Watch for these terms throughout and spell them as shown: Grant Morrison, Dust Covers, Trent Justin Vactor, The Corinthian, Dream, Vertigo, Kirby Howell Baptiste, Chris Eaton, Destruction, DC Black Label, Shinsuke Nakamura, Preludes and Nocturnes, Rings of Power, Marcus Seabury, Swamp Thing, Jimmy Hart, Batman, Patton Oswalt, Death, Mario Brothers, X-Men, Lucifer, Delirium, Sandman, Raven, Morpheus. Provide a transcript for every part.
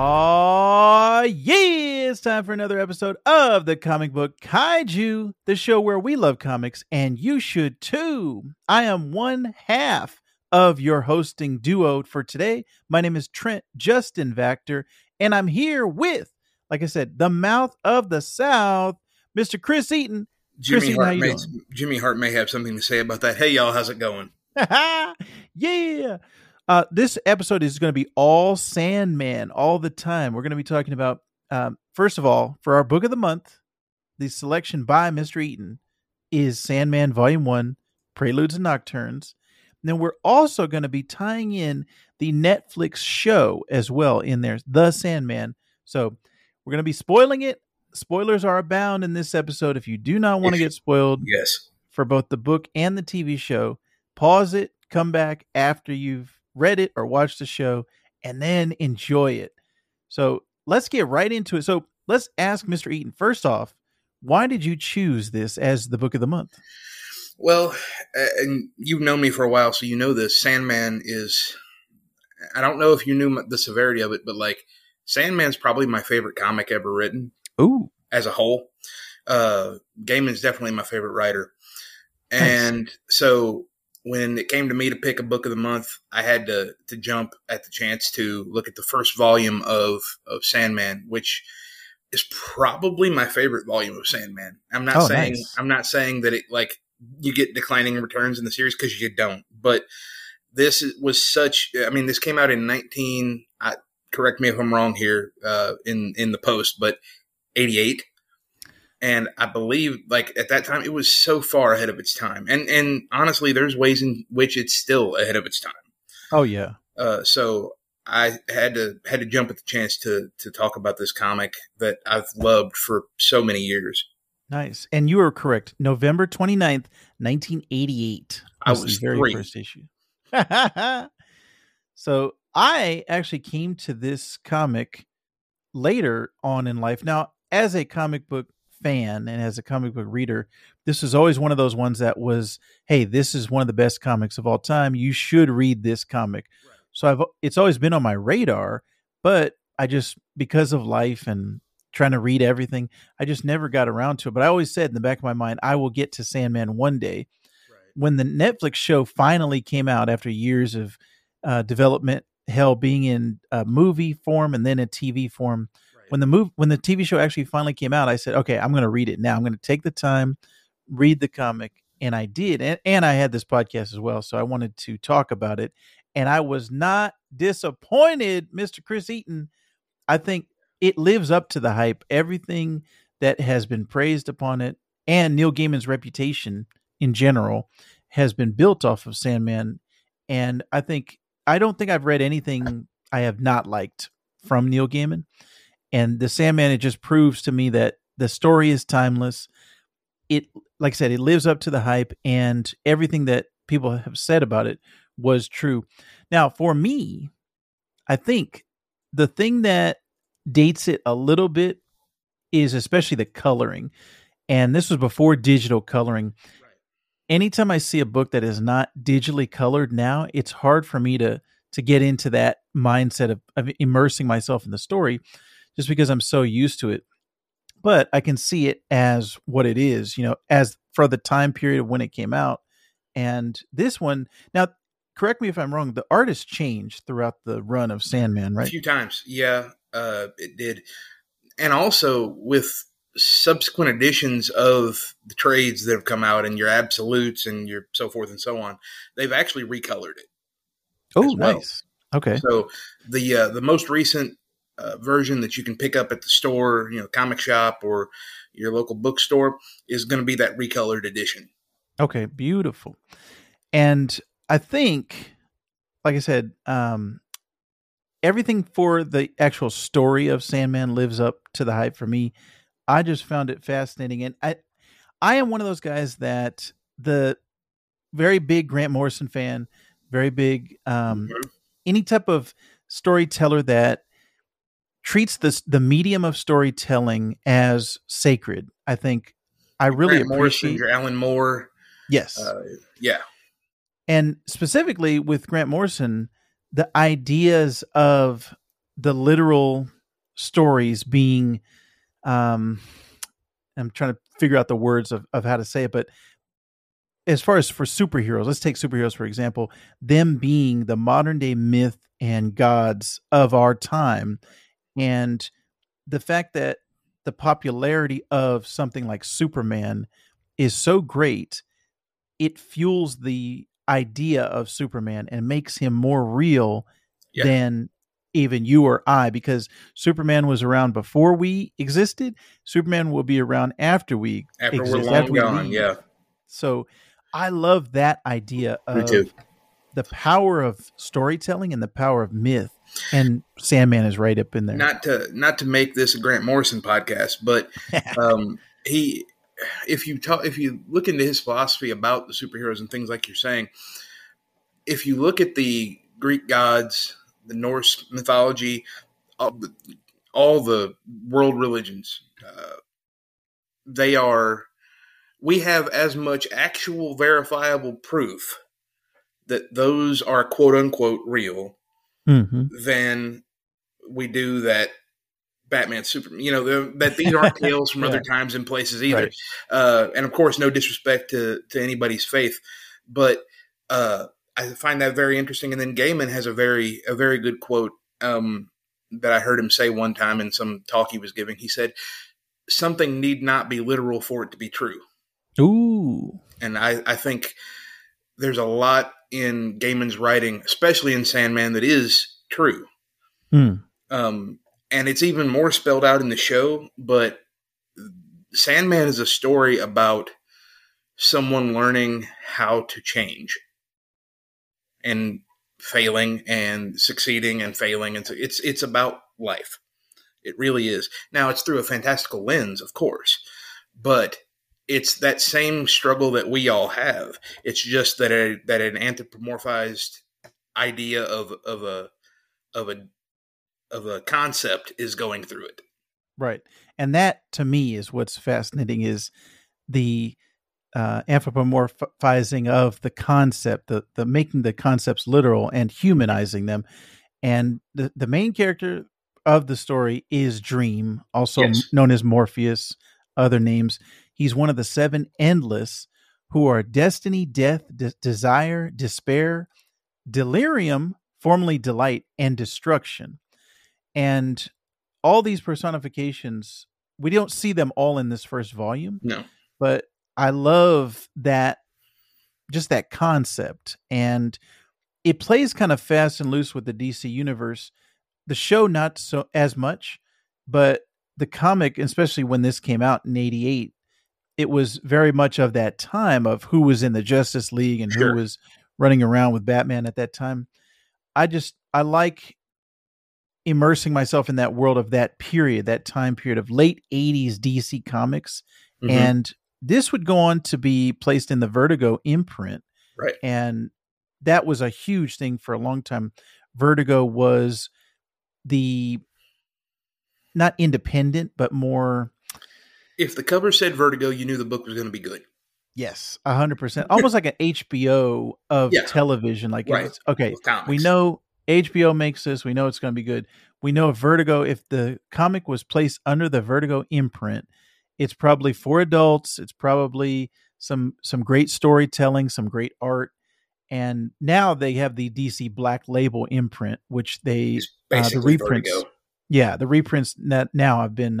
Aw, yeah! It's time for another episode of the Comic Book Kaiju, the show where we love comics and you should too. I am one half of your hosting duo for today. My name is Trent Justin Vactor, and I'm here with, like I said, the mouth of the South, Mr. Chris Eaton. Jimmy Hart may have something to say about that. Hey, y'all, how's it going? Yeah! This episode is going to be all Sandman all the time. We're going to be talking about, first of all, for our book of the month, the selection by Mr. Eaton is Sandman Volume 1, Preludes and Nocturnes. And then we're also going to be tying in the Netflix show as well in there, The Sandman. So we're going to be spoiling it. Spoilers are abound in this episode. If you do not want to get spoiled for both the book and the TV show, pause it, come back after you've read it or watch the show, and then enjoy it. So let's get right into it. So let's ask Mr. Eaton, first off, why did you choose this as the book of the month? Well, and you've known me for a while, so you know this. Sandman is, I don't know if you knew the severity of it, but like Sandman's probably my favorite comic ever written. Ooh. As a whole. Gaiman's definitely my favorite writer. And nice. So when it came to me to pick a book of the month, I had to jump at the chance to look at the first volume of Sandman, which is probably my favorite volume of Sandman. I'm not saying that it like you get declining returns in the series, because you don't. But this was such. I mean, this came out in 19. Correct me if I'm wrong here in the post, but 88. And I believe, like, at that time, it was so far ahead of its time. And honestly, there's ways in which it's still ahead of its time. Oh, yeah. So I had to jump at the chance to talk about this comic that I've loved for so many years. Nice. And you were correct. November 29th, 1988. I was the very first issue. So I actually came to this comic later on in life. Now, as a comic book fan and as a comic book reader, this is always one of those ones that was, hey, this is one of the best comics of all time, you should read this comic, right? So it's always been on my radar, but I just, because of life and trying to read everything, I just never got around to it. But I always said in the back of my mind, I will get to Sandman one day, right? When the Netflix show finally came out after years of development hell, being in a movie form and then a TV form, when the TV show actually finally came out, I said, okay, I'm going to read it now. I'm going to take the time, read the comic. And I did. And I had this podcast as well, so I wanted to talk about it. And I was not disappointed, Mr. Chris Eaton. I think it lives up to the hype. Everything that has been praised upon it, and Neil Gaiman's reputation in general, has been built off of Sandman. And I don't think I've read anything I have not liked from Neil Gaiman. And the Sandman, it just proves to me that the story is timeless. It, like I said, it lives up to the hype, and everything that people have said about it was true. Now, for me, I think the thing that dates it a little bit is especially the coloring. And this was before digital coloring. Right. Anytime I see a book that is not digitally colored now, it's hard for me to get into that mindset of immersing myself in the story, just because I'm so used to it. But I can see it as what it is, as for the time period of when it came out. And this one, now, correct me if I'm wrong, the artist changed throughout the run of Sandman, right? A few times. Yeah, it did. And also with subsequent editions of the trades that have come out, and your absolutes and your so forth and so on, they've actually recolored it. Oh, nice. Well. Okay. So the most recent version that you can pick up at the store, comic shop or your local bookstore, is going to be that recolored edition. Okay, beautiful. And I think, like I said, everything for the actual story of Sandman lives up to the hype for me. I just found it fascinating. And I am one of those guys that the very big Grant Morrison fan, very big, any type of storyteller that treats the medium of storytelling as sacred. I think I really appreciate your Alan Moore. Yes. Yeah. And specifically with Grant Morrison, the ideas of the literal stories being, I'm trying to figure out the words of how to say it, but as far as for superheroes, let's take superheroes, for example, them being the modern day myth and gods of our time. And the fact that the popularity of something like Superman is so great, it fuels the idea of Superman and makes him more real than even you or I, because Superman was around before we existed. Superman will be around after we exist, we're long after gone. We So I love that idea of the power of storytelling and the power of myth. And Sandman is right up in there. Not to make this a Grant Morrison podcast, but if you look into his philosophy about the superheroes and things like you're saying, if you look at the Greek gods, the Norse mythology, all the world religions, we have as much actual verifiable proof that those are quote unquote real than we do that Batman, Superman, you know, that these aren't tales from other times and places either. Right. And of course, no disrespect to anybody's faith, but I find that very interesting. And then Gaiman has a very good quote that I heard him say one time in some talk he was giving. He said, "Something need not be literal for it to be true." Ooh. And I think there's a lot in Gaiman's writing, especially in Sandman, that is true. And it's even more spelled out in the show, but Sandman is a story about someone learning how to change and failing and succeeding and failing. And so it's about life. It really is. Now, it's through a fantastical lens, of course, but it's that same struggle that we all have. It's just that an anthropomorphized idea of a concept is going through it. Right. And that to me is what's fascinating, is the anthropomorphizing of the concept, the making the concepts literal and humanizing them. And the main character of the story is Dream, also known as Morpheus, other names. He's one of the seven endless, who are Destiny, Death, Desire, Despair, Delirium, formerly Delight, and Destruction. And all these personifications, we don't see them all in this first volume. No. But I love that, just that concept. And it plays kind of fast and loose with the DC universe. The show, not so as much, but the comic, especially when this came out in 1988, it was very much of that time of who was in the Justice League and who was running around with Batman at that time. I like immersing myself in that world of that period, that time period of late 80s DC comics. And this would go on to be placed in the Vertigo imprint. Right. And that was a huge thing for a long time. Vertigo was not independent, but more. If the cover said Vertigo, you knew the book was going to be good. Yes, 100%. Almost like an HBO of television. Like, it's, we know HBO makes this. We know it's going to be good. We know Vertigo, if the comic was placed under the Vertigo imprint, it's probably for adults. It's probably some great storytelling, some great art. And now they have the DC Black Label imprint, which they the reprints. Vertigo. Yeah, the reprints that now have been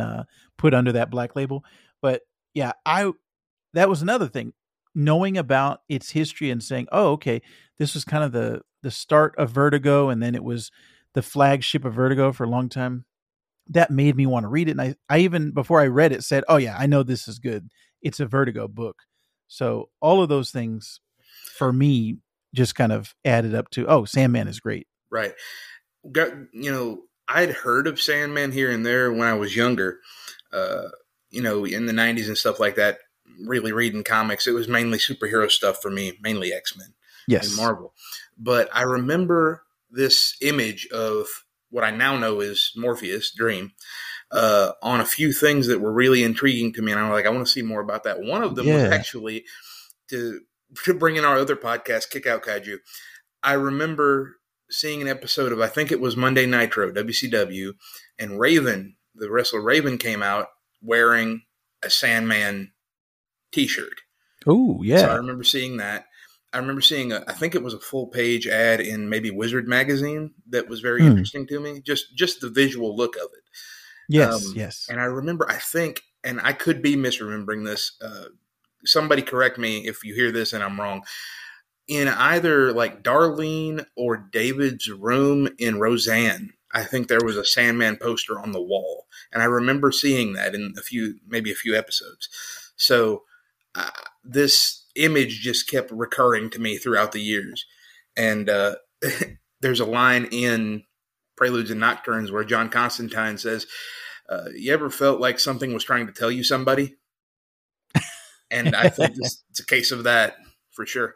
put under that Black Label. But yeah, that was another thing, knowing about its history and saying, oh, okay, this was kind of the start of Vertigo, and then it was the flagship of Vertigo for a long time. That made me want to read it. And I even, before I read it, said, oh yeah, I know this is good. It's a Vertigo book. So all of those things for me just kind of added up to, oh, Sandman is great. Right. I'd heard of Sandman here and there when I was younger, in the 90s and stuff like that, really reading comics. It was mainly superhero stuff for me, mainly X-Men and Marvel. But I remember this image of what I now know is Morpheus, Dream, on a few things that were really intriguing to me. And I'm like, I want to see more about that. One of them was actually to bring in our other podcast, Kick Out Kaiju. I remember seeing an episode of, I think it was Monday Nitro, WCW, and Raven, the wrestler Raven, came out wearing a Sandman t-shirt. Oh, yeah. So I remember seeing that. I remember seeing, I think it was a full-page ad in maybe Wizard Magazine that was very interesting to me, just the visual look of it. Yes, yes. And I remember, I think, and I could be misremembering this, somebody correct me if you hear this and I'm wrong, in either like Darlene or David's room in Roseanne, I think there was a Sandman poster on the wall. And I remember seeing that in a few episodes. So this image just kept recurring to me throughout the years. And there's a line in Preludes and Nocturnes where John Constantine says, you ever felt like something was trying to tell you somebody? And I think it's a case of that for sure.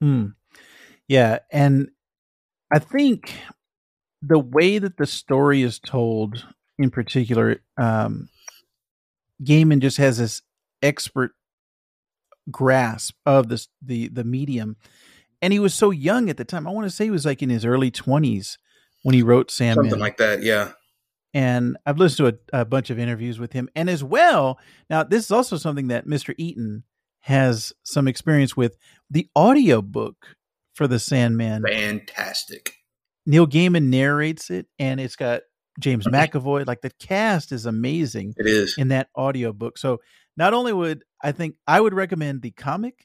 Hmm. Yeah. And I think the way that the story is told in particular, Gaiman just has this expert grasp of this, the medium. And he was so young at the time. I want to say he was like in his early 20s when he wrote Sandman. Something like that. Yeah. And I've listened to a bunch of interviews with him, and as well, now this is also something that Mr. Eaton has some experience with, the audiobook for the Sandman. Fantastic. Neil Gaiman narrates it, and it's got James McAvoy. Like, the cast is amazing. It is. In that audiobook. So not only would I would recommend the comic,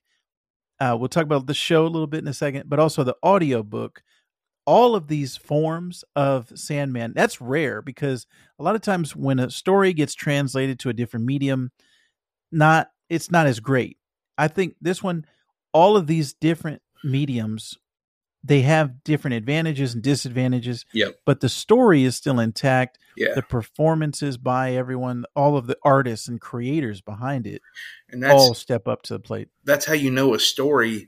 we'll talk about the show a little bit in a second, but also the audiobook. All of these forms of Sandman, that's rare, because a lot of times when a story gets translated to a different medium, it's not as great. I think this one, all of these different mediums, they have different advantages and disadvantages, yep. But the story is still intact. Yeah. The performances by everyone, all of the artists and creators behind it, and that's, all step up to the plate. That's how you know a story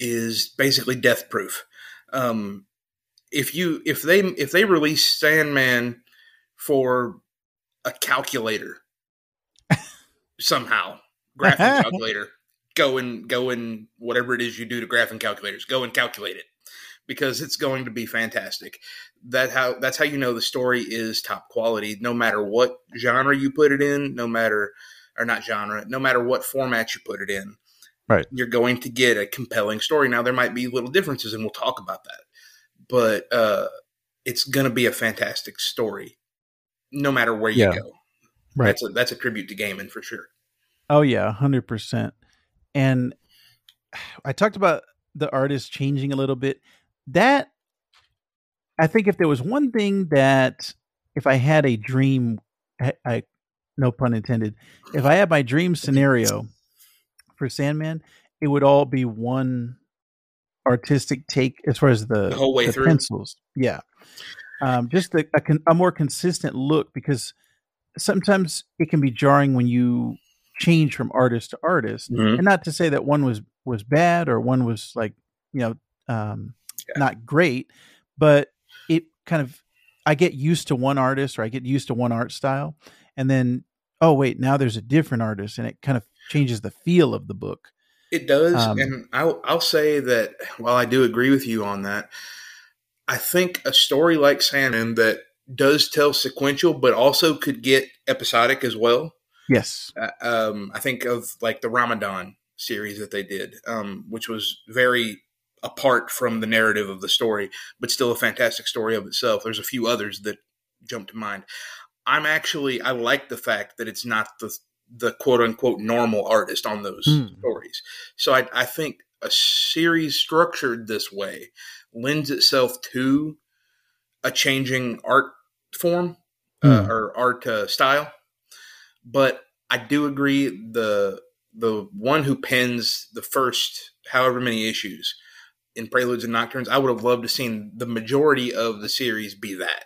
is basically death proof. If they release Sandman for a calculator somehow, graphing calculator, go and whatever it is you do to graphing calculators, go and calculate it, because it's going to be fantastic. That's how you know the story is top quality, no matter what genre you put it in, no matter what format you put it in. Right. You're going to get a compelling story. Now, there might be little differences, and we'll talk about that. But it's going to be a fantastic story, no matter where you go. Right. That's a tribute to Gaiman for sure. Oh, yeah, 100%. And I talked about the artist changing a little bit. That, I think if there was one thing that, if I had a dream, I no pun intended, if I had my dream scenario for Sandman, it would all be one artistic take as far as the whole way through pencils. Yeah. Just a more consistent look, because sometimes it can be jarring when you change from artist to artist, and not to say that one was bad or one was like, not great, but it kind of, I get used to one artist, or I get used to one art style, and then, oh wait, now there's a different artist, and it kind of changes the feel of the book. It does. And I'll say that while I do agree with you on that, I think a story like Sandman that does tell sequential, but also could get episodic as well. Yes. I think of like the Ramadan series that they did, which was very apart from the narrative of the story, but still a fantastic story of itself. There's a few others that jump to mind. I like the fact that it's not the quote unquote normal artist on those stories. So I think a series structured this way lends itself to a changing art form or art style. But I do agree the one who pens the first however many issues in Preludes and Nocturnes, I would have loved to have seen the majority of the series be that.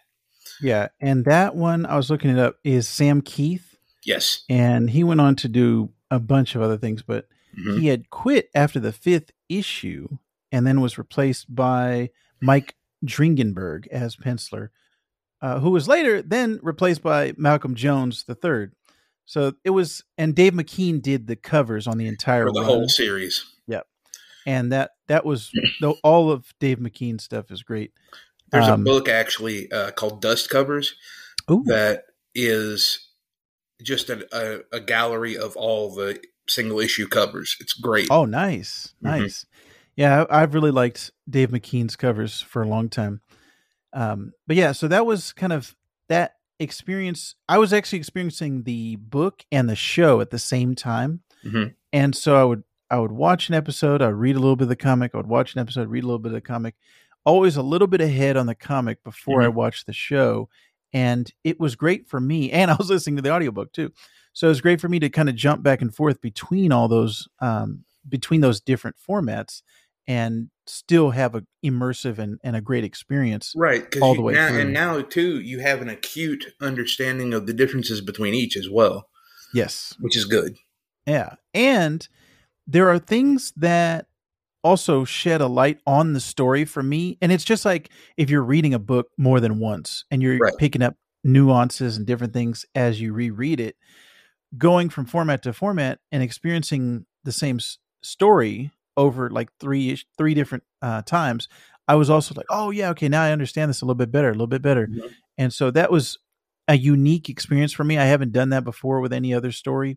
Yeah. And that one, I was looking it up, is Sam Keith. Yes. And he went on to do a bunch of other things, but he had quit after the fifth issue and then was replaced by Mike Dringenberg as penciler, who was later then replaced by Malcolm Jones III. So it was, and Dave McKean did the covers on the entire run. Whole series. Yep. And that, That was all of Dave McKean's stuff is great. There's a book actually called Dust Covers that is just a gallery of all the single issue covers. It's great. Oh, nice. Nice. Mm-hmm. Yeah. I've really liked Dave McKean's covers for a long time. But yeah, so that was kind of that experience. I was actually experiencing the book and the show at the same time. Mm-hmm. And so I would watch an episode. I would read a little bit of the comic. I would watch an episode, read a little bit of the comic, always a little bit ahead on the comic before I watched the show. And it was great for me. And I was listening to the audiobook too. So it was great for me to kind of jump back and forth between all those, between those different formats, and still have a immersive and a great experience. Right. All the way through. And now too, you have an acute understanding of the differences between each as well. Yes. Which is good. Yeah. And there are things that also shed a light on the story for me. And it's just like if you're reading a book more than once and you're picking up nuances and different things as you reread it, going from format to format and experiencing the same story over like three different times, I was also like, oh yeah, okay, now I understand this a little bit better. Mm-hmm. And so that was a unique experience for me. I haven't done that before with any other story,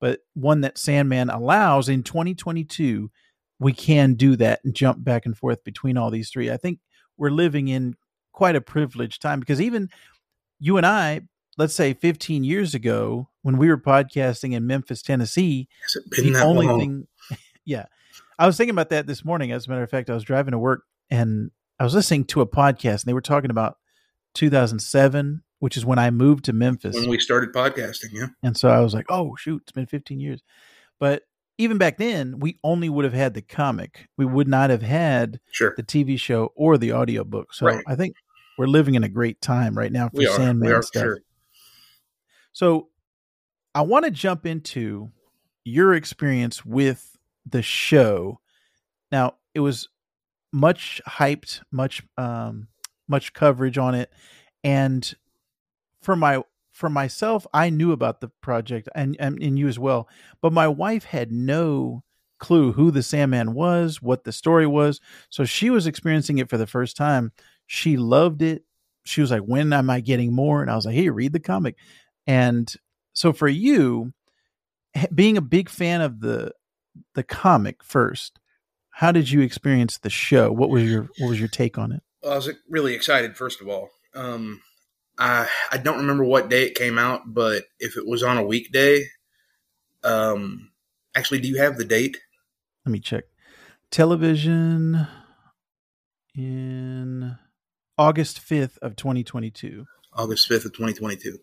but one that Sandman allows in 2022, we can do that and jump back and forth between all these three. I think we're living in quite a privileged time, because even you and I, let's say 15 years ago, when we were podcasting in Memphis, Tennessee, I was thinking about that this morning. As a matter of fact, I was driving to work and I was listening to a podcast, and they were talking about 2007, which is when I moved to Memphis. When we started podcasting, yeah. And so I was like, oh, shoot, it's been 15 years. But even back then, we only would have had the comic. We would not have had the TV show or the audiobook. So I think we're living in a great time right now for Sandman stuff. Sure. So I want to jump into your experience with the show. Now, it was much hyped, much coverage on it. And for myself, I knew about the project and you as well, but my wife had no clue who the Sandman was, what the story was. So she was experiencing it for the first time. She loved it. She was like, when am I getting more? And I was like, hey, read the comic. And so for you, being a big fan of the comic first, how did you experience the show? What was your take on it? Well, I was really excited, first of all. I don't remember what day it came out, but if it was on a weekday, actually, do you have the date? Let me check. Television in August 5th of 2022. August 5th of 2022.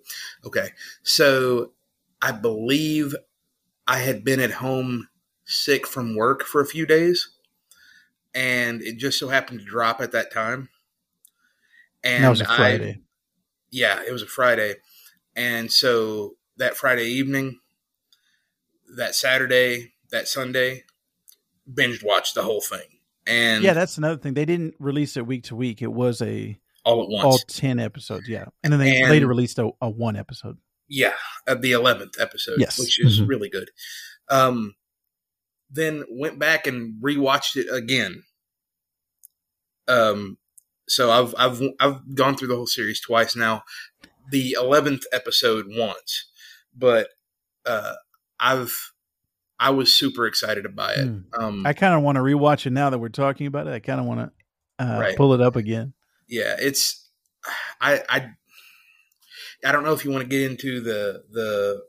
Okay. So I believe I had been at home sick from work for a few days, and it just so happened to drop at that time. And that was a Friday. Yeah, it was a Friday. And so that Friday evening, that Saturday, that Sunday, binge watched the whole thing. And yeah, that's another thing. They didn't release it week to week. It was all at once. All 10 episodes, yeah. And then they later released a one episode. Yeah, the 11th episode, which is really good. Then went back and rewatched it again. So I've gone through the whole series twice now, the 11th episode once, but I was super excited about it. I kind of want to rewatch it now that we're talking about it. I kind of want to pull it up again. Yeah, it's I don't know if you want to get into the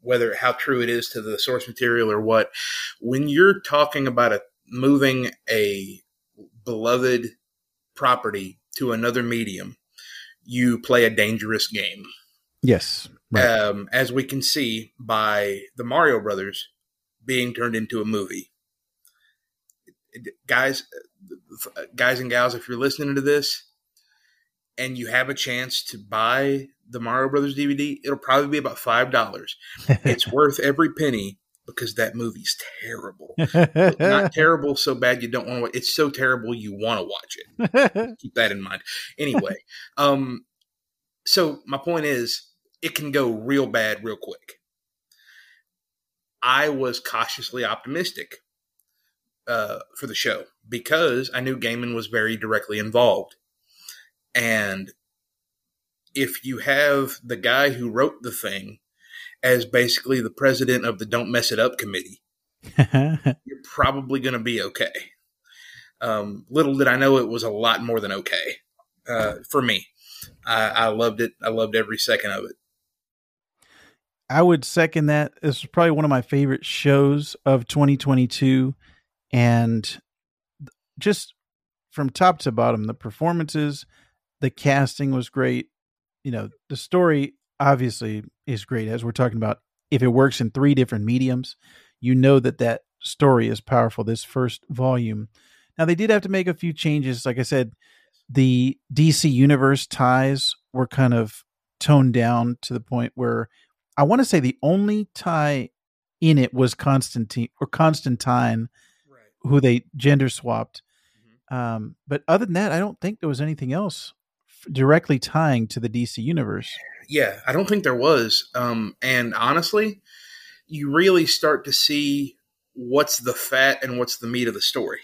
whether how true it is to the source material or what. When you're talking about moving a beloved property to another medium, you play a dangerous game. Yes. Right. As we can see by the Mario Brothers being turned into a movie. Guys and gals, if you're listening to this and you have a chance to buy the Mario Brothers DVD, it'll probably be about $5. It's worth every penny, because that movie's terrible. Not terrible so bad you don't want to. It's so terrible you want to watch it. Keep that in mind. Anyway, so my point is, it can go real bad real quick. I was cautiously optimistic for the show because I knew Gaiman was very directly involved. And if you have the guy who wrote the thing as basically the president of the Don't Mess It Up Committee, you're probably going to be okay. Little did I know it was a lot more than okay for me. I loved it. I loved every second of it. I would second that. This is probably one of my favorite shows of 2022. And just from top to bottom, the performances, the casting was great. You know, the story obviously is great, as we're talking about. If it works in three different mediums, you know that that story is powerful. This first volume. Now, they did have to make a few changes. Like I said, the DC Universe ties were kind of toned down to the point where I want to say the only tie in it was Constantine, right, who they gender swapped. Mm-hmm. But other than that, I don't think there was anything else directly tying to the DC Universe. Yeah, I don't think there was. And honestly, you really start to see what's the fat and what's the meat of the story,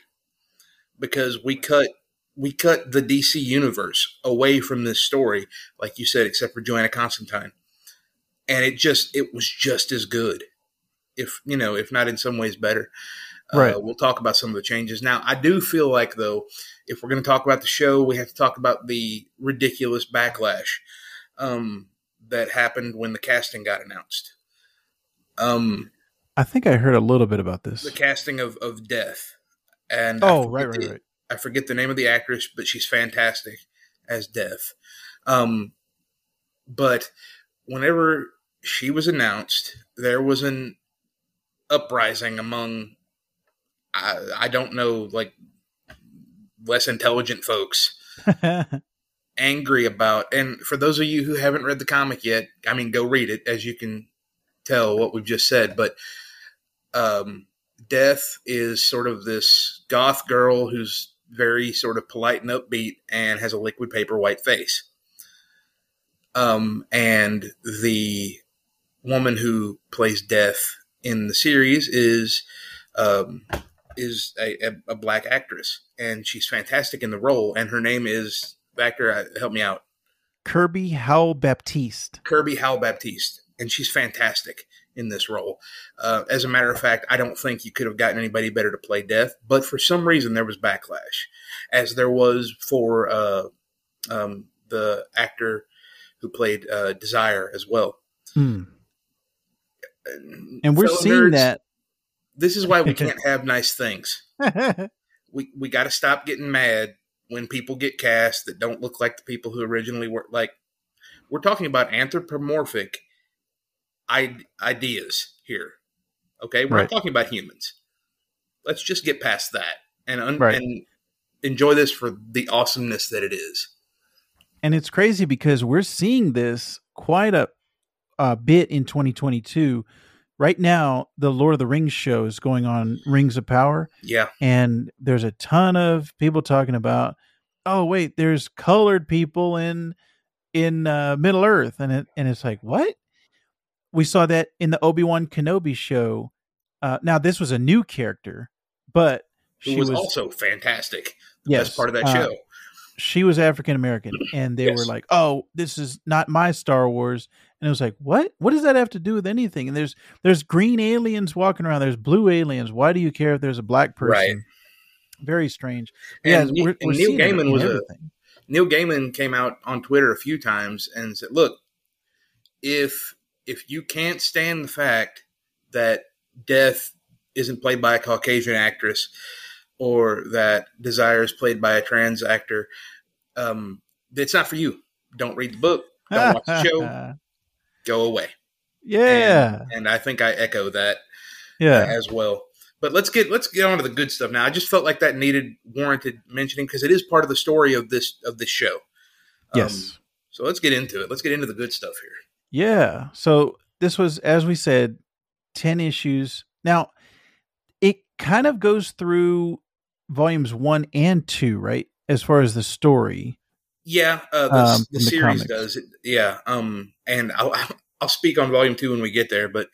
because we cut the DC Universe away from this story, like you said, except for Joanna Constantine. And it was just as good, if not in some ways better. Right. We'll talk about some of the changes. Now, I do feel like, though, if we're going to talk about the show, we have to talk about the ridiculous backlash that happened when the casting got announced. I think I heard a little bit about this. The casting of Death. And right. I forget the name of the actress, but she's fantastic as Death. But whenever she was announced, there was an uprising among, I don't know, like less intelligent folks angry about. And for those of you who haven't read the comic yet, I mean, go read it, as you can tell what we've just said. But Death is sort of this goth girl who's very sort of polite and upbeat and has a liquid paper white face. And the woman who plays Death in the series is a black actress, and she's fantastic in the role. And her name is, Vactor, help me out. Kirby Howell Baptiste. And she's fantastic in this role. As a matter of fact, I don't think you could have gotten anybody better to play Death, but for some reason there was backlash, as there was for, the actor who played Desire as well. Mm. And we're seeing nerds, that. This is why we can't have nice things. We got to stop getting mad when people get cast that don't look like the people who originally were. Like, we're talking about anthropomorphic ideas here. Okay? We're not talking about humans. Let's just get past that and enjoy this for the awesomeness that it is. And it's crazy because we're seeing this quite a bit in 2022. Right now, the Lord of the Rings show is going on, Rings of Power. Yeah. And there's a ton of people talking about, oh, wait, there's colored people in Middle Earth. And it's like, what? We saw that in the Obi-Wan Kenobi show. Now, this was a new character, but she was also fantastic. Yes. Best part of that show. She was African-American, and they were like, oh, this is not my Star Wars. And it was like, what? What does that have to do with anything? And there's green aliens walking around. There's blue aliens. Why do you care if there's a black person? Right. Very strange. And, yeah, and Neil Gaiman Neil Gaiman came out on Twitter a few times and said, look, if you can't stand the fact that Death isn't played by a Caucasian actress, or that Desire is played by a trans actor, it's not for you. Don't read the book. Don't watch the show. Go away. Yeah. And I think I echo that as well. But let's get on to the good stuff now. I just felt like that warranted mentioning, because it is part of the story of this show. Yes. So let's get into it. Let's get into the good stuff here. Yeah. So this was, as we said, 10 issues. Now, it kind of goes through volumes 1 and 2, right? As far as the story. Yeah. The series does. Yeah. And I'll speak on volume 2 when we get there, but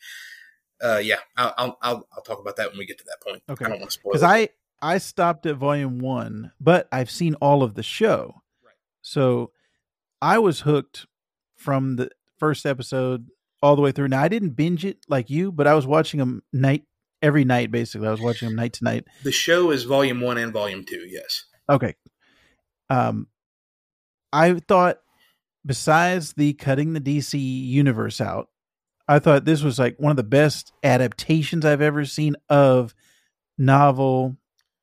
Yeah, I'll talk about that when we get to that point. Okay. I don't want to spoil it. Because I stopped at volume 1, but I've seen all of the show. Right. So I was hooked from the first episode all the way through. Now, I didn't binge it like you, but I was watching them every night, basically. I was watching them night to night. The show is volume 1 and volume 2, yes. Okay. I thought, besides the cutting the DC universe out, I thought this was like one of the best adaptations I've ever seen of novel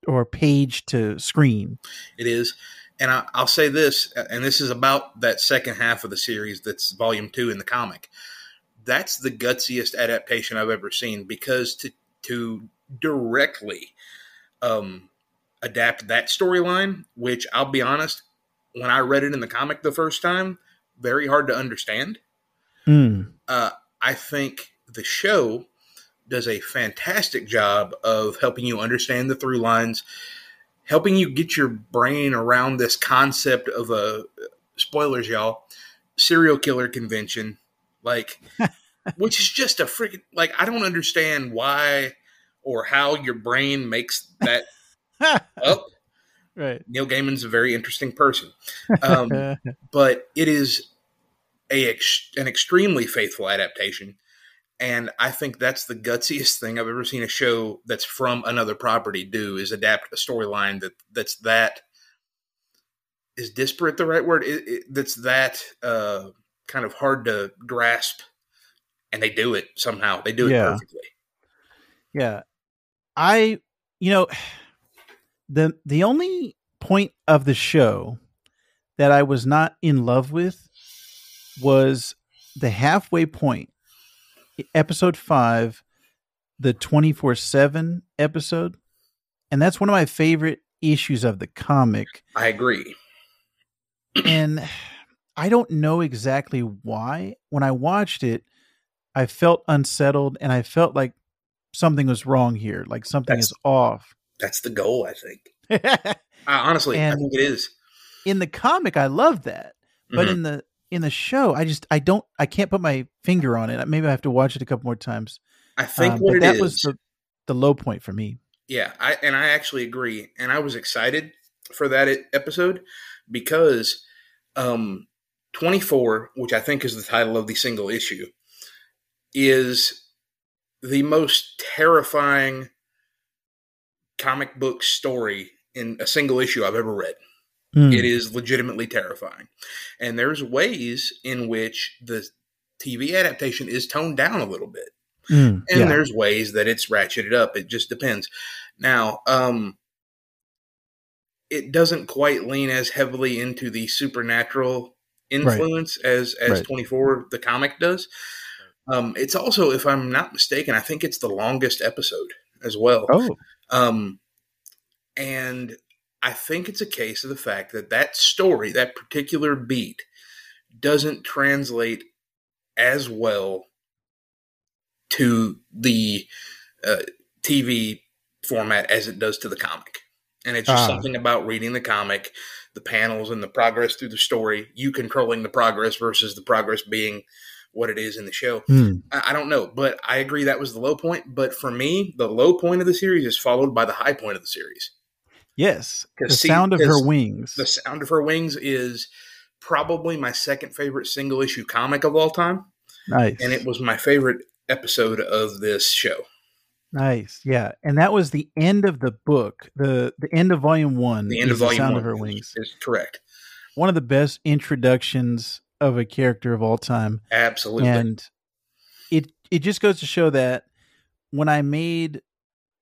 or page to screen. It is. And I'll say this, and this is about that second half of the series that's volume 2 in the comic. That's the gutsiest adaptation I've ever seen, because to directly adapt that storyline, which I'll be honest, when I read it in the comic the first time, very hard to understand. Mm. I think the show does a fantastic job of helping you understand the through lines, helping you get your brain around this concept of a, spoilers, y'all, serial killer convention. Like, which is just a freaking, like, I don't understand why or how your brain makes that up. Right. Neil Gaiman's a very interesting person. But it is an extremely faithful adaptation. And I think that's the gutsiest thing I've ever seen a show that's from another property do, is adapt a storyline that's is disparate the right word? That's kind of hard to grasp, and they do it somehow. They do it perfectly. Yeah. The only point of the show that I was not in love with was the halfway point. Episode 5, the 24/7 episode. And that's one of my favorite issues of the comic. I agree. And I don't know exactly why. When I watched it, I felt unsettled, and I felt like something was wrong here. Like something is off. That's the goal, I think. Honestly, I think it is. In the comic, I love that. But in the show, I can't put my finger on it. Maybe I have to watch it a couple more times. I think that was the low point for me. Yeah, I actually agree. And I was excited for that episode because 24, which I think is the title of the single issue, is the most terrifying comic book story in a single issue I've ever read. Mm. It is legitimately terrifying. And there's ways in which the TV adaptation is toned down a little bit. Mm, and there's ways that it's ratcheted up. It just depends. Now, it doesn't quite lean as heavily into the supernatural influence as 24, the comic, does. It's also, if I'm not mistaken, I think it's the longest episode as well. Oh. And I think it's a case of the fact that story, that particular beat, doesn't translate as well to the TV format as it does to the comic. And it's just something about reading the comic, the panels and the progress through the story, you controlling the progress versus the progress being what it is in the show. Mm. I don't know, but I agree that was the low point. But for me, the low point of the series is followed by the high point of the series. Yes. The sound of her wings is probably my second favorite single issue comic of all time. Nice. And it was my favorite episode of this show. Nice. Yeah. And that was the end of the book, the end of volume 1. The end of volume 1. The sound of her wings is correct. One of the best introductions of a character of all time. Absolutely. And it just goes to show that when I made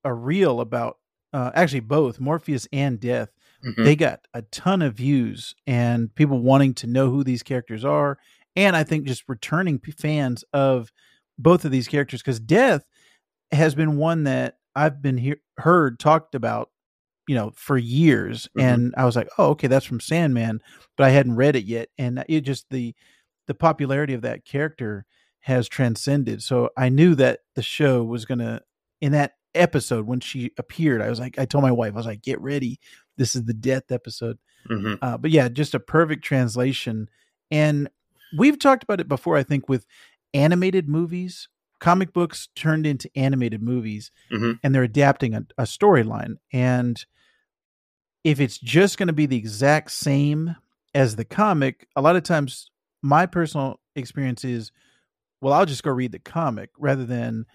a reel about actually both Morpheus and Death, they got a ton of views and people wanting to know who these characters are. And I think just returning fans of both of these characters, because Death has been one that I've been heard talked about, for years. Mm-hmm. And I was like, oh, okay, that's from Sandman, but I hadn't read it yet. And it just, the popularity of that character has transcended. So I knew that the show was going to, in that episode when she appeared, I told my wife, get ready. This is the Death episode. Mm-hmm. But yeah, just a perfect translation. And we've talked about it before, I think, with animated movies. comic books turned into animated movies, mm-hmm. and they're adapting a storyline. And if it's just going to be the exact same as the comic, a lot of times my personal experience is, well, I'll just go read the comic rather than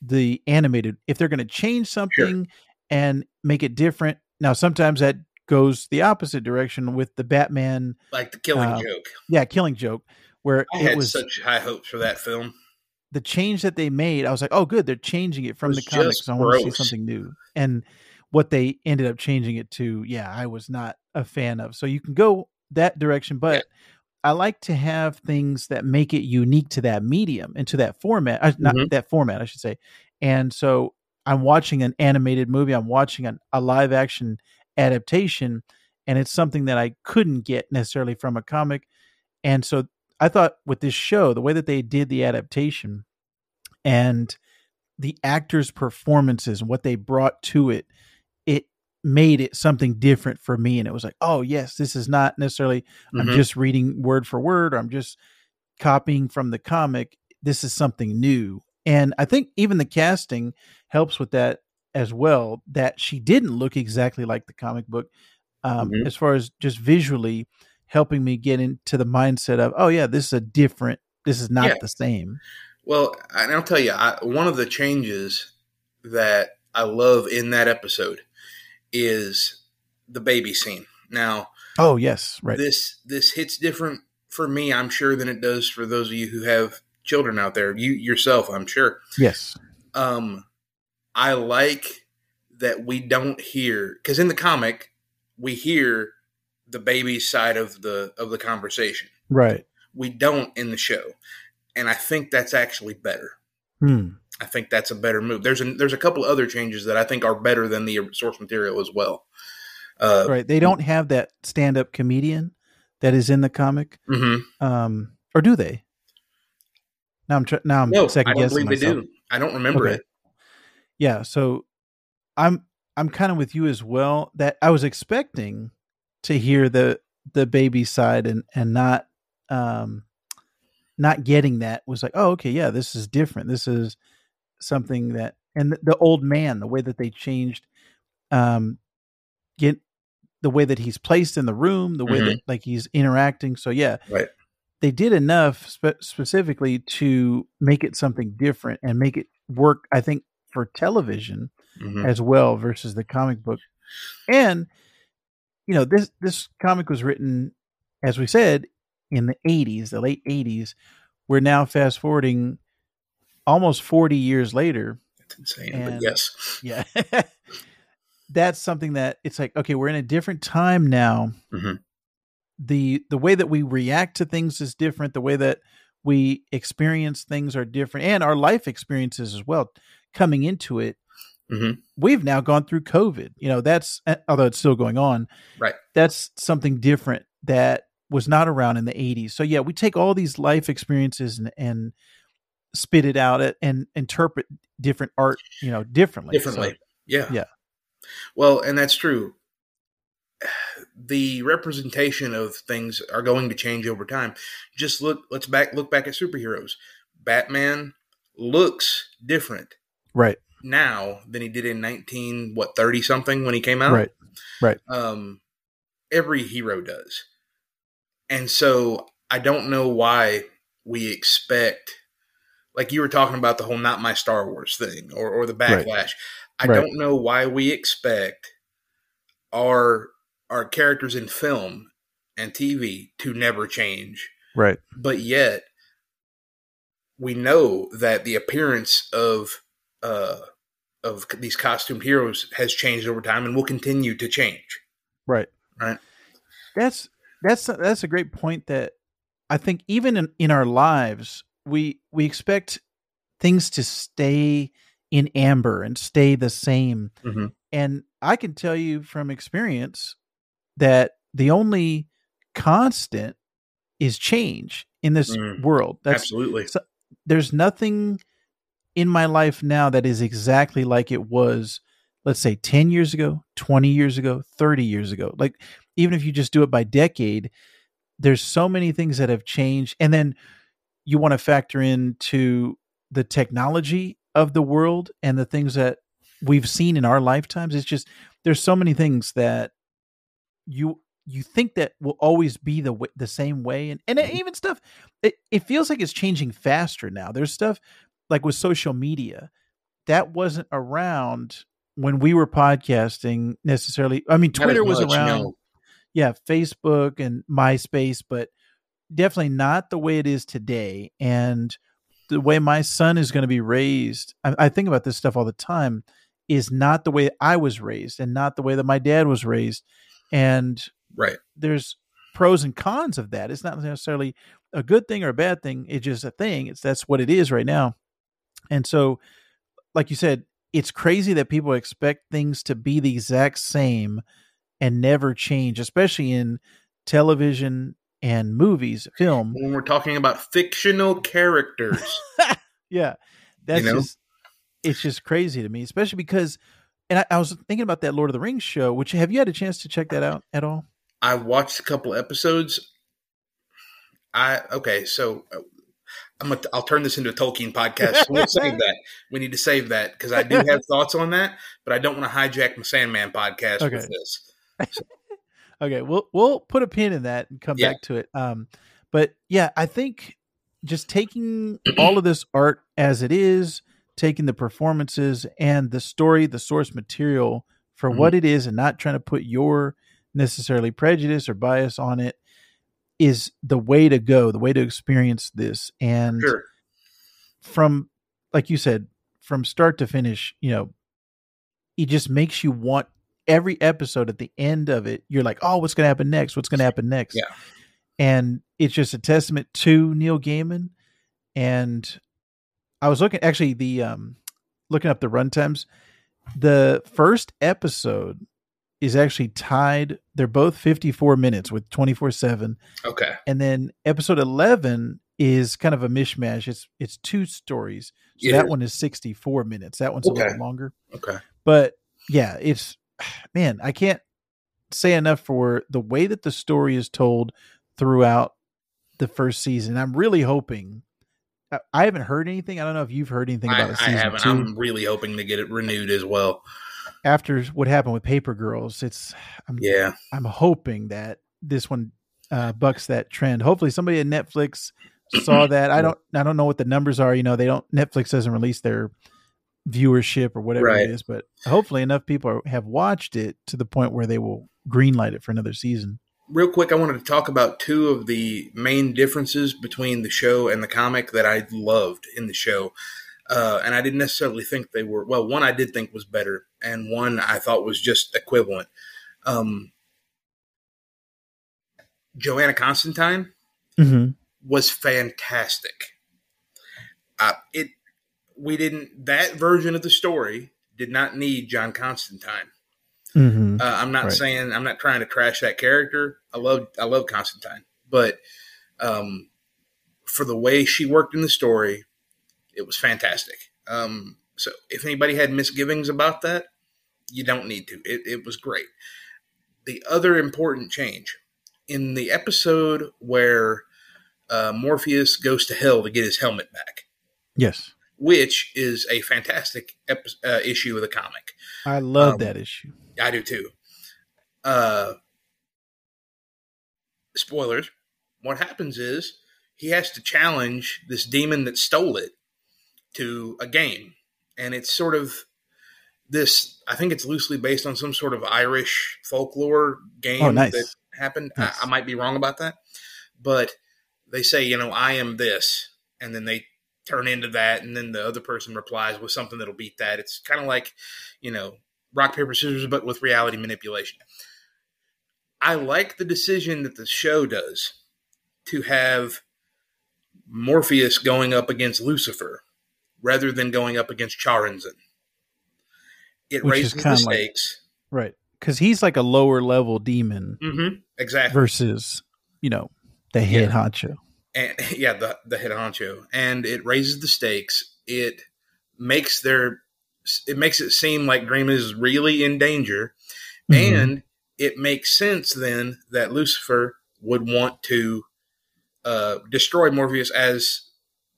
the animated. If they're going to change something and make it different. Now, sometimes that goes the opposite direction with the Batman. Like the Killing Joke. Yeah, Killing Joke. Where I had such high hopes for that film. The change that they made, I was like, oh, good. They're changing it from the comics. I want to see something new. And what they ended up changing it to, yeah, I was not a fan of. So you can go that direction, but... Yeah. I like to have things that make it unique to that medium and to that format, not mm-hmm. that format, I should say. And so I'm watching an animated movie. I'm watching a live action adaptation, and it's something that I couldn't get necessarily from a comic. And so I thought with this show, the way that they did the adaptation and the actors' performances and what they brought to it, it made it something different for me. And it was like, oh yes, this is not necessarily, mm-hmm. I'm just reading word for word, or I'm just copying from the comic. This is something new. And I think even the casting helps with that as well, that she didn't look exactly like the comic book, mm-hmm. as far as just visually helping me get into the mindset of, oh yeah, this is not the same. Well, and I'll tell you, one of the changes that I love in that episode is the baby scene. Now, oh yes, right. This hits different for me, I'm sure, than it does for those of you who have children out there. You yourself, I'm sure. Yes. I like that we don't hear, because in the comic we hear the baby's side of the conversation. Right. We don't in the show, and I think that's actually better. Hmm. I think that's a better move. There's a couple other changes that I think are better than the source material as well. Right. They don't have that stand-up comedian that is in the comic. Mm-hmm. Or do they? Now I'm second guessing myself. I don't believe they do. I don't remember it. Yeah. So I'm kind of with you as well, that I was expecting to hear the baby side and not getting that was like, oh, okay. Yeah. This is different. This is something that, and the old man, the way that they changed, the way that he's placed in the room, the way mm-hmm. that like he's interacting. So yeah, right. They did enough specifically to make it something different and make it work, I think, for television mm-hmm. as well versus the comic book. And you know, this comic was written, as we said, in the 80s, the late 80s. We're now fast forwarding almost 40 years later. That's insane, but yes. Yeah. That's something that it's like, okay, we're in a different time now. Mm-hmm. The way that we react to things is different. The way that we experience things are different, and our life experiences as well coming into it. Mm-hmm. We've now gone through COVID, you know, that's, although it's still going on, right? That's something different that was not around in the 80s. So yeah, we take all these life experiences and spit it out and interpret different art, you know, differently. So, yeah. Well, and that's true. The representation of things are going to change over time. Just look back at superheroes. Batman looks different right now than he did in 30 something when he came out. Right. Every hero does. And so I don't know why we expect, like you were talking about the whole not my Star Wars thing or the backlash. Right. I don't know why we expect our characters in film and TV to never change. Right. But yet we know that the appearance of these costumed heroes has changed over time and will continue to change. Right. That's a great point that I think even in our lives, we expect things to stay in amber and stay the same. Mm-hmm. And I can tell you from experience that the only constant is change in this world. Absolutely. So, there's nothing in my life now that is exactly like it was, let's say 10 years ago, 20 years ago, 30 years ago. Like, even if you just do it by decade, there's so many things that have changed. And then you want to factor into the technology of the world and the things that we've seen in our lifetimes. It's just, there's so many things that you think that will always be the same way. And even stuff, it feels like it's changing faster now. There's stuff like with social media that wasn't around when we were podcasting necessarily. I mean, Twitter was around. No. Yeah. Facebook and MySpace, but definitely not the way it is today. And the way my son is going to be raised, I think about this stuff all the time, is not the way I was raised and not the way that my dad was raised. And right, there's pros and cons of that. It's not necessarily a good thing or a bad thing. It's just a thing. That's what it is right now. And so, like you said, it's crazy that people expect things to be the exact same and never change, especially in television and movies, film. When we're talking about fictional characters. Yeah. That's just, it's just crazy to me, especially because, and I was thinking about that Lord of the Rings show, which, have you had a chance to check that out at all? I watched a couple episodes. So I'll turn this into a Tolkien podcast. We'll save that. We need to save that because I do have thoughts on that, but I don't want to hijack my Sandman podcast with this. So. Okay, we'll put a pin in that and come back to it. But yeah, I think just taking all of this art as it is, taking the performances and the story, the source material for what it is, and not trying to put your necessarily prejudice or bias on it, is the way to go, the way to experience this. And from, like you said, from start to finish, it just makes you want every episode. At the end of it, you're like, oh, what's going to happen next? What's going to happen next? Yeah. And it's just a testament to Neil Gaiman. And I was looking up the runtimes. The first episode is actually tied. They're both 54 minutes with 24/7. Okay. And then episode 11 is kind of a mishmash. It's two stories. So that one is 64 minutes. That one's a little longer. Okay. But yeah, it's, man, I can't say enough for the way that the story is told throughout the first season. I'm really hoping, I haven't heard anything. I don't know if you've heard anything about season 2. I'm really hoping to get it renewed as well. After what happened with Paper Girls, I'm hoping that this one bucks that trend. Hopefully somebody at Netflix saw that. I don't know what the numbers are. Netflix doesn't release their viewership or whatever it is, but hopefully enough people have watched it to the point where they will greenlight it for another season. Real quick, I wanted to talk about two of the main differences between the show and the comic that I loved in the show. And I didn't necessarily think they were, well, one I did think was better, and one I thought was just equivalent. Joanna Constantine was fantastic. That version of the story did not need John Constantine. I'm not saying, I'm not trying to trash that character. I love Constantine, but for the way she worked in the story, it was fantastic. So if anybody had misgivings about that, you don't need to. It was great. The other important change in the episode where Morpheus goes to hell to get his helmet back. Yes. Which is a fantastic issue of the comic. I love that issue. I do too. Spoilers. What happens is he has to challenge this demon that stole it to a game. And it's sort of this, I think it's loosely based on some sort of Irish folklore game that happened. Nice. I might be wrong about that. But they say, I am this. And then they turn into that. And then the other person replies with something that'll beat that. It's kind of like, rock, paper, scissors, but with reality manipulation. I like the decision that the show does to have Morpheus going up against Lucifer rather than going up against Charonzon. It raises the stakes. Right. Because he's like a lower level demon. Mm-hmm, exactly. Versus, the head honcho. And, the head honcho. And it raises the stakes. It makes it seem like Dream is really in danger. Mm-hmm. And it makes sense then that Lucifer would want to destroy Morpheus as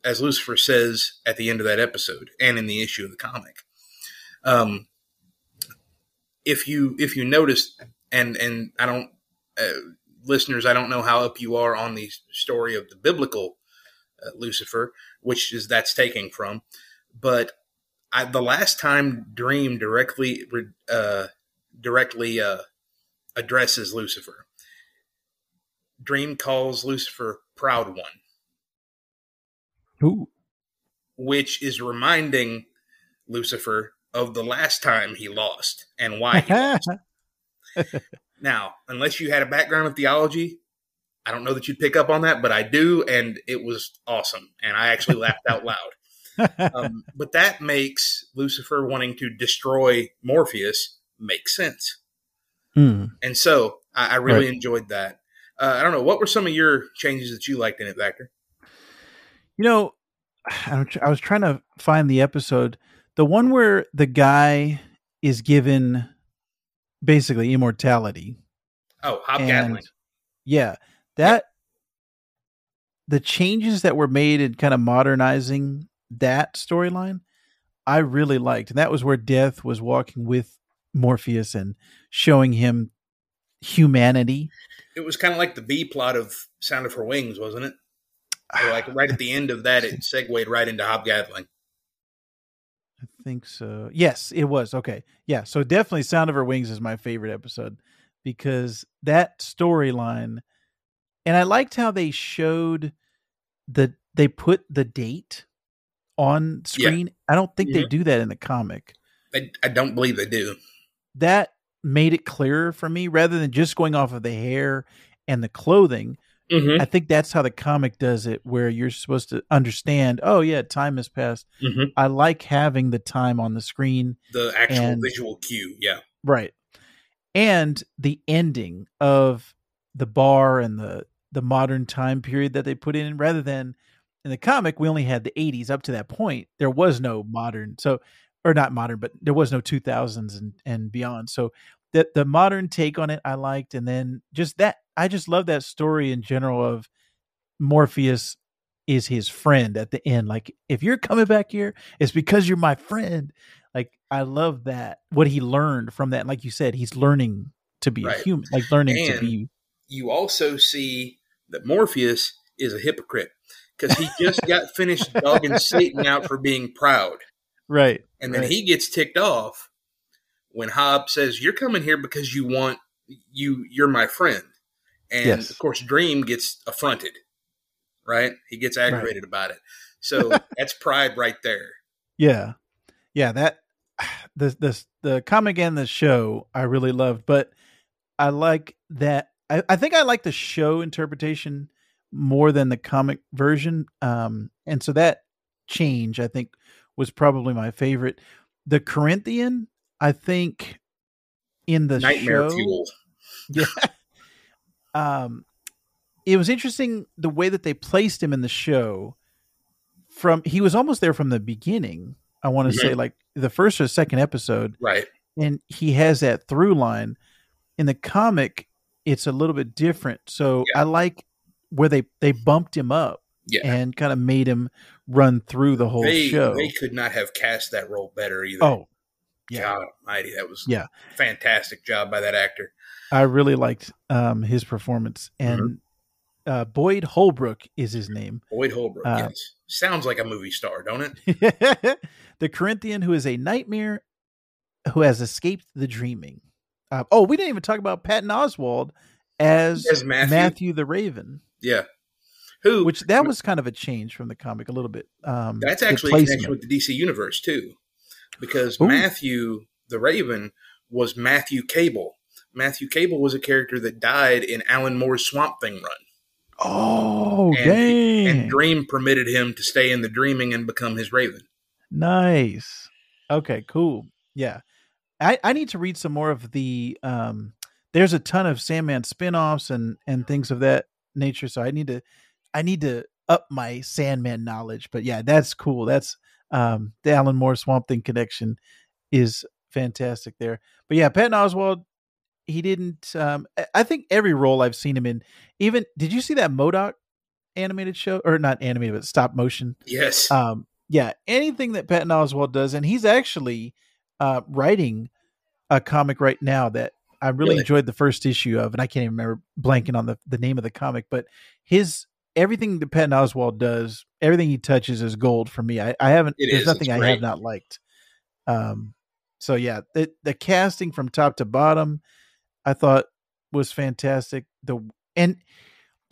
as Lucifer says at the end of that episode and in the issue of the comic. If you notice, and I don't, listeners, I don't know how up you are on the story of the biblical Lucifer, which is that's taking from, but the last time Dream directly addresses Lucifer, Dream calls Lucifer Proud One. Ooh. Which is reminding Lucifer of the last time he lost and why he lost. Now, unless you had a background in theology, I don't know that you'd pick up on that, but I do, and it was awesome, and I actually laughed out loud. But that makes Lucifer wanting to destroy Morpheus make sense. Mm. And so I really enjoyed that. I don't know. What were some of your changes that you liked in it, Vactor? You know, I was trying to find the episode, the one where the guy is given basically immortality. Oh, Hob Gadling. Yeah. The changes that were made in kind of modernizing that storyline, I really liked. And that was where Death was walking with Morpheus and showing him humanity. It was kind of like the B plot of Sound of Her Wings, wasn't it? Or like right at the end of that, it segued right into Hob Gadling. I think so. Yes, it was. Okay. Yeah. So definitely Sound of Her Wings is my favorite episode because that storyline, and I liked how they showed they put the date on screen. Yeah. I don't think they do that in the comic. I don't believe they do. That made it clearer for me rather than just going off of the hair and the clothing. Mm-hmm. I think that's how the comic does it, where you're supposed to understand, oh, yeah, time has passed. Mm-hmm. I like having the time on the screen. The actual visual cue, yeah. Right. And the ending of the bar and the modern time period that they put in, rather than in the comic, we only had the 80s up to that point. There was no modern, but there was no 2000s and beyond. So the modern take on it I liked, and then just that. I just love that story in general of Morpheus is his friend at the end. Like, if you're coming back here, it's because you're my friend. Like, I love that. What he learned from that. Like you said, he's learning to be a human, like learning to be. You also see that Morpheus is a hypocrite because he just got finished dogging Satan out for being proud. Right. And then he gets ticked off when Hob says, you're coming here because you want you're my friend. And, of course, Dream gets affronted, right? He gets aggravated about it. So that's pride right there. Yeah. Yeah, that the comic and the show I really loved. But I like that. I think I like the show interpretation more than the comic version. And so that change, I think, was probably my favorite. The Corinthian, I think, in the Nightmare show. Fuel. Yeah. It was interesting the way that they placed him in the show. He was almost there from the beginning. I want to say like the first or second episode. Right. And he has that through line. In the comic, it's a little bit different. So I like where they bumped him up and kind of made him run through the whole show. They could not have cast that role better either. Oh, yeah. God almighty. That was a fantastic job by that actor. I really liked his performance, and Boyd Holbrook is his name. Boyd Holbrook, yes. Sounds like a movie star, don't it? The Corinthian, who is a nightmare, who has escaped the dreaming. We didn't even talk about Patton Oswalt as Matthew the Raven. Yeah, that was kind of a change from the comic a little bit. That's actually a connection with the DC universe too, because Matthew the Raven was Matthew Cable. Matthew Cable was a character that died in Alan Moore's Swamp Thing run. Oh, dang. And Dream permitted him to stay in the dreaming and become his Raven. Nice. Okay, cool. Yeah. I need to read some more of the, there's a ton of Sandman spinoffs and things of that nature. So I need to up my Sandman knowledge, but yeah, that's cool. That's, the Alan Moore Swamp Thing connection is fantastic there, but yeah, Patton Oswalt, he didn't. I think every role I've seen him in. Even did you see that MODOK animated show, or not animated, but stop motion. Yes. Yeah. Anything that Patton Oswalt does. And he's actually writing a comic right now that I really enjoyed the first issue of, and I can't even remember, blanking on the name of the comic, but his, everything that Patton Oswalt does, everything he touches is gold for me. I haven't, it there's is, nothing I great. Have not liked. So yeah, the casting from top to bottom, I thought was fantastic. The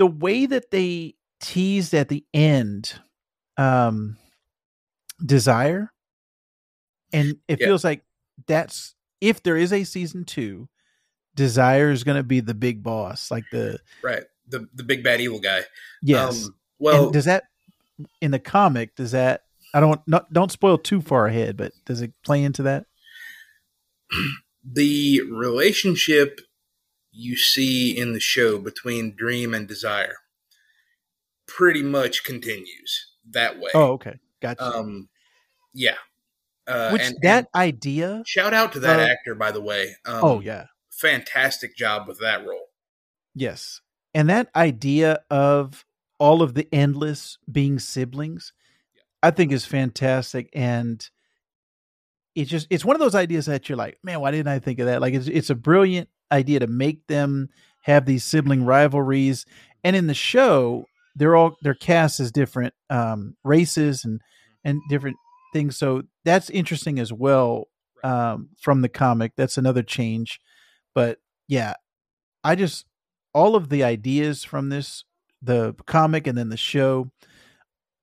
way that they teased at the end, Desire. And it feels like that's, if there is a season 2, Desire is going to be the big boss, like the big bad evil guy. Yes. Well, and does that in the comic? Does that? I don't spoil too far ahead, but does it play into that? The relationship you see in the show between Dream and Desire pretty much continues that way. Oh, okay, gotcha. Yeah. Idea. Shout out to that actor, by the way. Oh yeah. Fantastic job with that role. Yes. And that idea of all of the endless being siblings, I think is fantastic. And it's just, it's one of those ideas that you're like, man, why didn't I think of that? Like it's a brilliant idea to make them have these sibling rivalries. And in the show, they're cast as different races and different things. So that's interesting as well from the comic. That's another change. But yeah, I just, all of the ideas from this, the comic and then the show,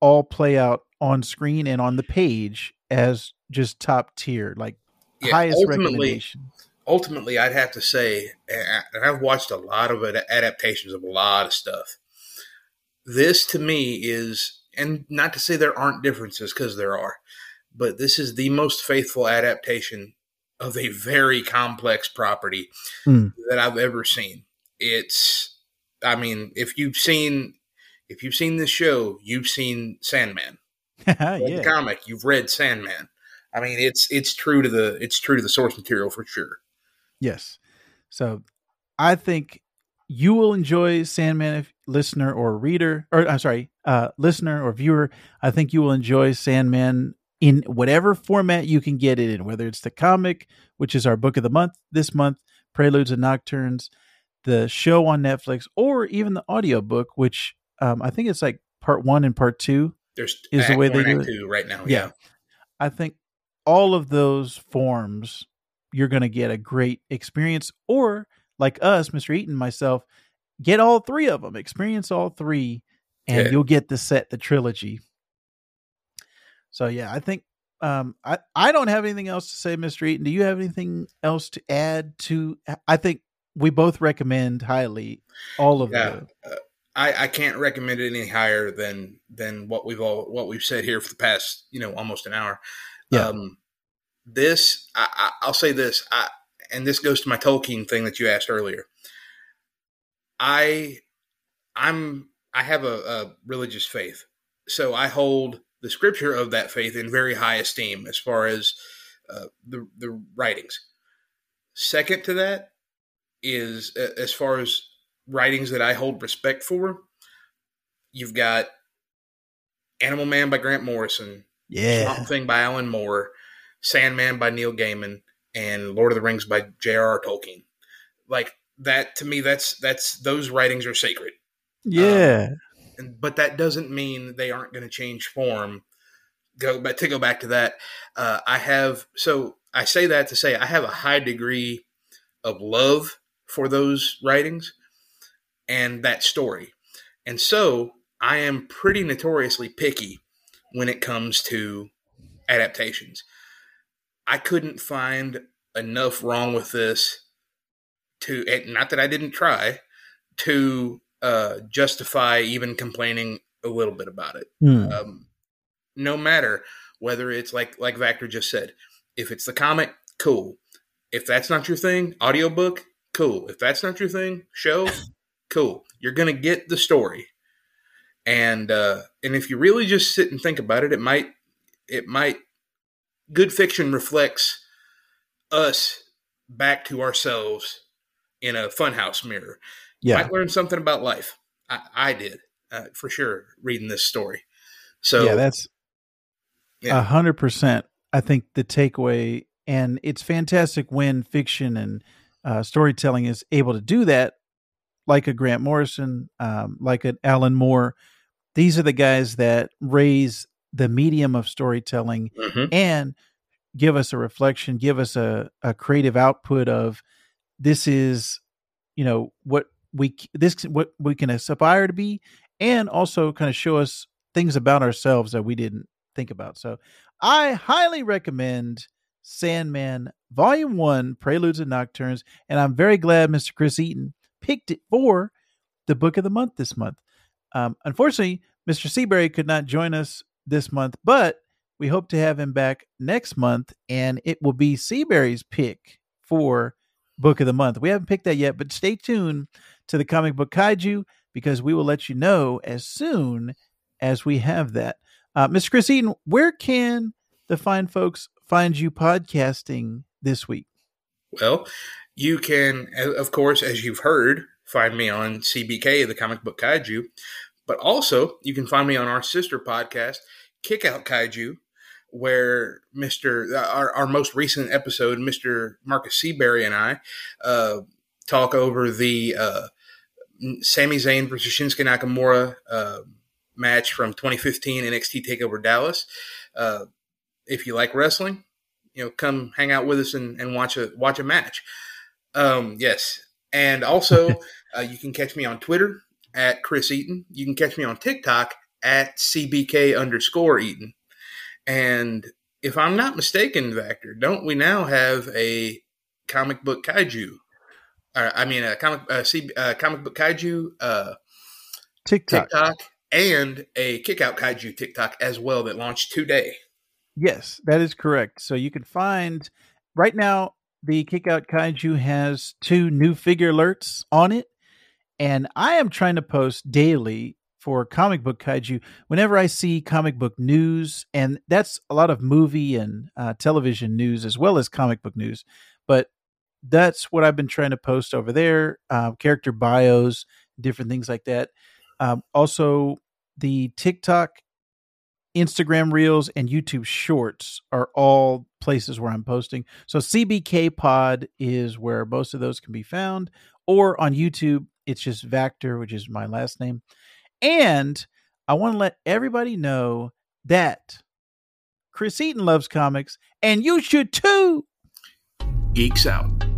all play out on screen and on the page as just top tier, like highest recommendation. Ultimately, I'd have to say, and I've watched a lot of adaptations of a lot of stuff. This to me is, and not to say there aren't differences, because there are, but this is the most faithful adaptation of a very complex property that I've ever seen. It's, I mean, if you've seen this show, you've seen Sandman. The comic, you've read Sandman. I mean, it's true to the source material for sure. Yes. So I think you will enjoy Sandman, if listener or reader, or I'm sorry, listener or viewer. I think you will enjoy Sandman in whatever format you can get it in, whether it's the comic, which is our book of the month this month, Preludes and Nocturnes, the show on Netflix, or even the audiobook, which I think it's like part 1 and part 2. There's is the way they do it right now. Yeah. I think all of those forms, you're going to get a great experience, or like us, Mr. Eaton, myself, get all 3 of them, experience all 3, and you'll get the trilogy. So yeah, I think I don't have anything else to say, Mr. Eaton. Do you have anything else to add to? I think we both recommend highly all of them. I can't recommend it any higher than what we've said here for the past, almost an hour. Yeah. This, I'll say this, and this goes to my Tolkien thing that you asked earlier. I have a religious faith, so I hold the scripture of that faith in very high esteem as far as the writings. Second to that is, as far as writings that I hold respect for, you've got Animal Man by Grant Morrison, Swamp Thing by Alan Moore, Sandman by Neil Gaiman, and Lord of the Rings by J.R.R. Tolkien. Like that, to me, that's those writings are sacred. Yeah. But that doesn't mean they aren't going to change form. Go back to that. I say that to say I have a high degree of love for those writings and that story. And so I am pretty notoriously picky when it comes to adaptations. I couldn't find enough wrong with this to, and not that I didn't try to, justify even complaining a little bit about it. No matter whether it's like Vactor just said, if it's the comic, cool. If that's not your thing, audiobook, cool. If that's not your thing, show, cool. You're going to get the story. And if you really just sit and think about it, it might good fiction reflects us back to ourselves in a funhouse mirror. Yeah. I learned something about life. I did. for sure reading this story. So yeah, that's 100%. I think the takeaway, and it's fantastic when fiction and storytelling is able to do that, like a Grant Morrison, like an Alan Moore. These are the guys that raise the medium of storytelling and give us a reflection, give us a creative output of this is, you know, what we can aspire to be, and also kind of show us things about ourselves that we didn't think about. So I highly recommend Sandman Volume 1, Preludes and Nocturnes. And I'm very glad Mr. Chris Eaton picked it for the book of the month this month. Unfortunately, Mr. Seabury could not join us this month, but we hope to have him back next month, and it will be Seabury's pick for book of the month. We haven't picked that yet, but stay tuned to the Comic Book Kaiju, because we will let you know as soon as we have that. Mr. Chris Eaton, where can the fine folks find you podcasting this week? Well, you can, of course, as you've heard, find me on CBK, the Comic Book Kaiju, but also you can find me on our sister podcast, Kick Out Kaiju, where our most recent episode, Mr. Marcus Seabury and I talk over the Sami Zayn versus Shinsuke Nakamura match from 2015 NXT TakeOver Dallas. If you like wrestling, you know, come hang out with us and watch a match. Yes. And also you can catch me on Twitter at Chris Eaton. You can catch me on TikTok at CBK_Eaton. And if I'm not mistaken, Vactor, don't we now have a Comic Book Kaiju? I mean, Comic Book Kaiju TikTok and a Kick Out Kaiju TikTok as well that launched today. Yes, that is correct. So you can find right now the Kick Out Kaiju has 2 new figure alerts on it, and I am trying to post daily for Comic Book Kaiju whenever I see comic book news, and that's a lot of movie and television news as well as comic book news. But that's what I've been trying to post over there, character bios, different things like that. Also, the TikTok, Instagram Reels, and YouTube Shorts are all places where I'm posting. So CBK Pod is where most of those can be found, or on YouTube, it's just Vactor, which is my last name. And I want to let everybody know that Chris Eaton loves comics, and you should too! Geeks out.